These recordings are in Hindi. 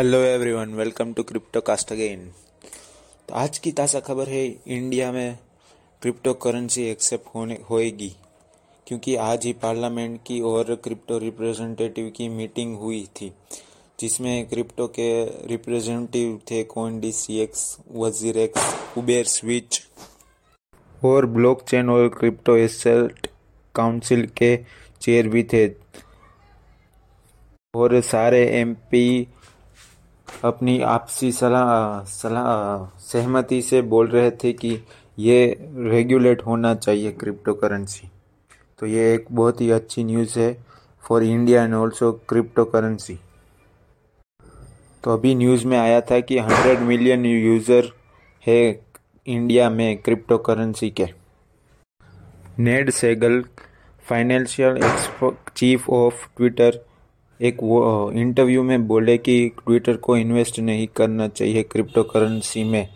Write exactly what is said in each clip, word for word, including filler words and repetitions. Hello everyone, welcome to Crypto Cast again. तो आज की ताज़ा खबर है, इंडिया में क्रिप्टो करेंसी एक्सेप्ट होने होएगी क्योंकि आज ही पार्लियामेंट की और क्रिप्टो रिप्रेजेंटेटिव की मीटिंग हुई थी जिसमें क्रिप्टो के रिप्रेजेंटेटिव थे CoinDCX, WazirX, Uber switch और ब्लॉकचेन और क्रिप्टो एसेट काउंसिल के चेयर भी थे और सारे एमपी अपनी आपसी सलाह सलाह सहमति से बोल रहे थे कि ये रेगुलेट होना चाहिए क्रिप्टो करेंसी। तो ये एक बहुत ही अच्छी न्यूज़ है for India and also crypto currency. तो अभी न्यूज़ में आया था कि हंड्रेड मिलियन यूज़र है इंडिया में क्रिप्टो करेंसी के। Ned Segal, financial expert chief of Twitter, एक वो इंटरव्यू में बोले कि ट्विटर को इन्वेस्ट नहीं करना चाहिए क्रिप्टो करेंसी में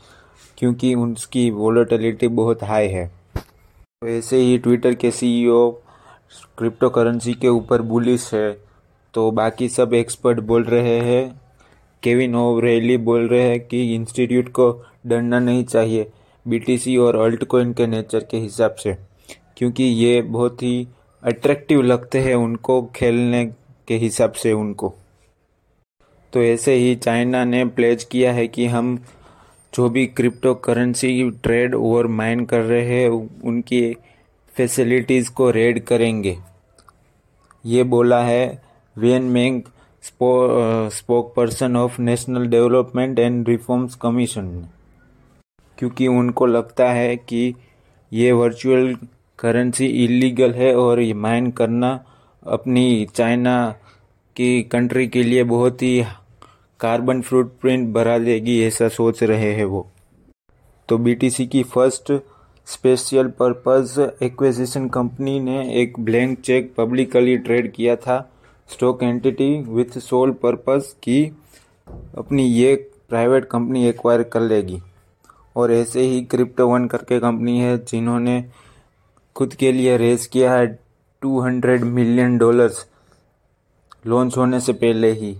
क्योंकि उनकी वॉलेटिलिटी बहुत हाई है। तो ऐसे ही ट्विटर के सीईओ क्रिप्टो करेंसी के ऊपर बुलिश है। तो बाकी सब एक्सपर्ट बोल रहे हैं, केविन ओवरेली बोल रहे हैं कि इंस्टीट्यूट को डरना नहीं चाहिए बीटीसी और अल्टकॉइन के नेचर के हिसाब से क्योंकि ये बहुत ही अट्रैक्टिव लगते हैं उनको खेलने के हिसाब से उनको। तो ऐसे ही चाइना ने प्लेज किया है कि हम जो भी क्रिप्टो करेंसी ट्रेड और माइन कर रहे हैं उनकी फैसिलिटीज़ को रेड करेंगे, ये बोला है वेन मेंग, स्पो, spoke person of national development and reforms commission, क्योंकि उनको लगता है कि ये वर्चुअल करेंसी इलीगल है और ये माइन करना अपनी चाइना की कंट्री के लिए बहुत ही कार्बन फुटप्रिंट बढ़ा देगी, ऐसा सोच रहे हैं वो। तो बीटीसी की first special purpose acquisition company ने एक ब्लैंक चेक पब्लिकली ट्रेड किया था stock entity with sole purpose की अपनी ये प्राइवेट कंपनी एक्वायर कर लेगी। और ऐसे ही क्रिप्टो वन करके कंपनी है जिन्होंने खुद के लिए रेज किया है two hundred million dollars launch होने से पहले ही।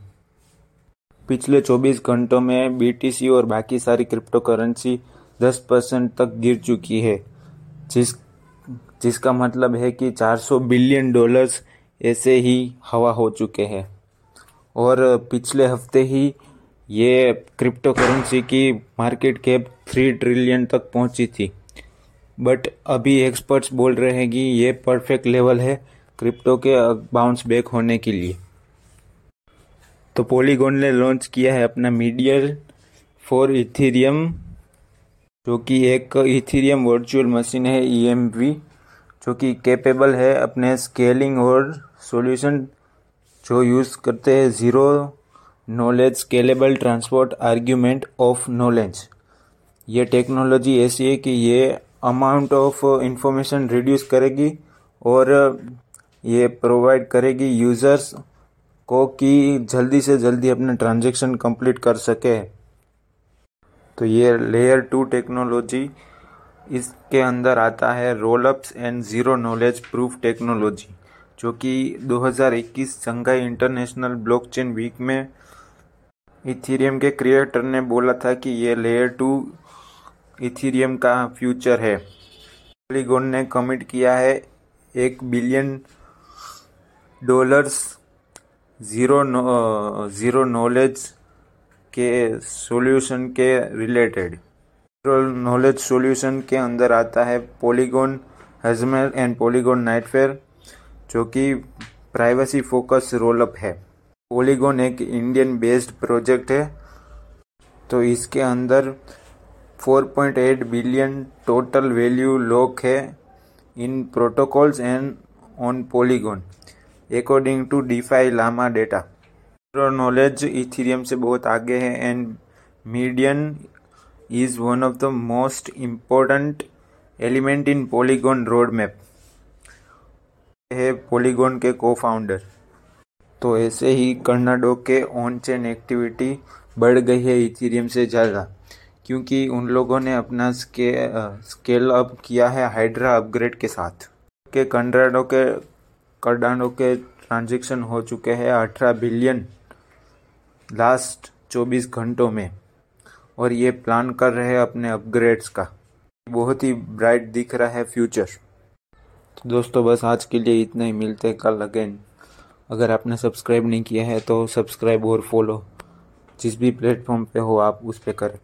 पिछले चौबीस घंटों में बीटीसी और बाकी सारी क्रिप्टो करेंसी दस परसेंट तक गिर चुकी है, जिस जिसका मतलब है कि चार सौ बिलियन डॉलर्स ऐसे ही हवा हो चुके हैं। और पिछले हफ्ते ही ये क्रिप्टो करेंसी की मार्केट कैप तीन ट्रिलियन तक पहुंची थी, बट अभी एक्सपर्ट्स बोल रहे हैं कि ये परफेक्ट लेवल है क्रिप्टो के बाउंस बैक होने के लिए। तो पॉलीगॉन ने लॉन्च किया है अपना मीडियल फॉर इथेरियम, जो कि एक इथेरियम वर्चुअल मशीन है ई एम वी, जो कि कैपेबल है अपने स्केलिंग और सॉल्यूशन जो यूज़ करते हैं zero knowledge scalable transport argument of knowledge. ये टेक्नोलॉजी ऐसी है कि ये अमाउंट ऑफ इंफॉर्मेशन रिड्यूस करेगी और ये प्रोवाइड करेगी यूज़र्स को कि जल्दी से जल्दी अपने ट्रांजेक्शन कंप्लीट कर सके। तो ये लेयर टू टेक्नोलॉजी, इसके अंदर आता है rollups and zero knowledge proof technology, जो कि दो हज़ार इक्कीस शंघाई इंटरनेशनल ब्लॉकचेन वीक में इथेरियम के क्रिएटर ने बोला था कि ये लेयर टू इथेरियम का फ्यूचर है। पॉलीगॉन ने कमिट किया है एक billion dollars zero zero knowledge के सॉल्यूशन के रिलेटेड। ज़ीरो नॉलेज सॉल्यूशन के अंदर आता है Polygon Hermez and Polygon Nightfall, जो कि प्राइवेसी फोकस रोलअप है। पॉलीगॉन एक इंडियन बेस्ड प्रोजेक्ट है। तो इसके अंदर चार पॉइंट आठ बिलियन टोटल वैल्यू लॉक है in protocols and on Polygon according to DeFi Lama data. Knowledge Ethereum से बहुत आगे है and median is one of the most important element in Polygon road map, है पॉलीगॉन के को फाउंडर। तो ऐसे ही कर्नाडो के ऑन चेन एक्टिविटी बढ़ गई है इथेरियम से ज़्यादा क्योंकि उन लोगों ने अपना स्के स्केल अप किया है हाइड्रा अपग्रेड के साथ। के कर्नाडो के कर्नाडो के ट्रांजेक्शन हो चुके हैं अठारह बिलियन लास्ट चौबीस घंटों में, और ये प्लान कर रहे हैं अपने अपग्रेड्स का। बहुत ही ब्राइट दिख रहा है फ्यूचर। तो दोस्तों बस आज के लिए इतना ही, मिलते हैं कल अगेन। अगर आपने सब्सक्राइब नहीं किया है तो सब्सक्राइब और फॉलो जिस भी प्लेटफॉर्म पे हो आप उस पे करें।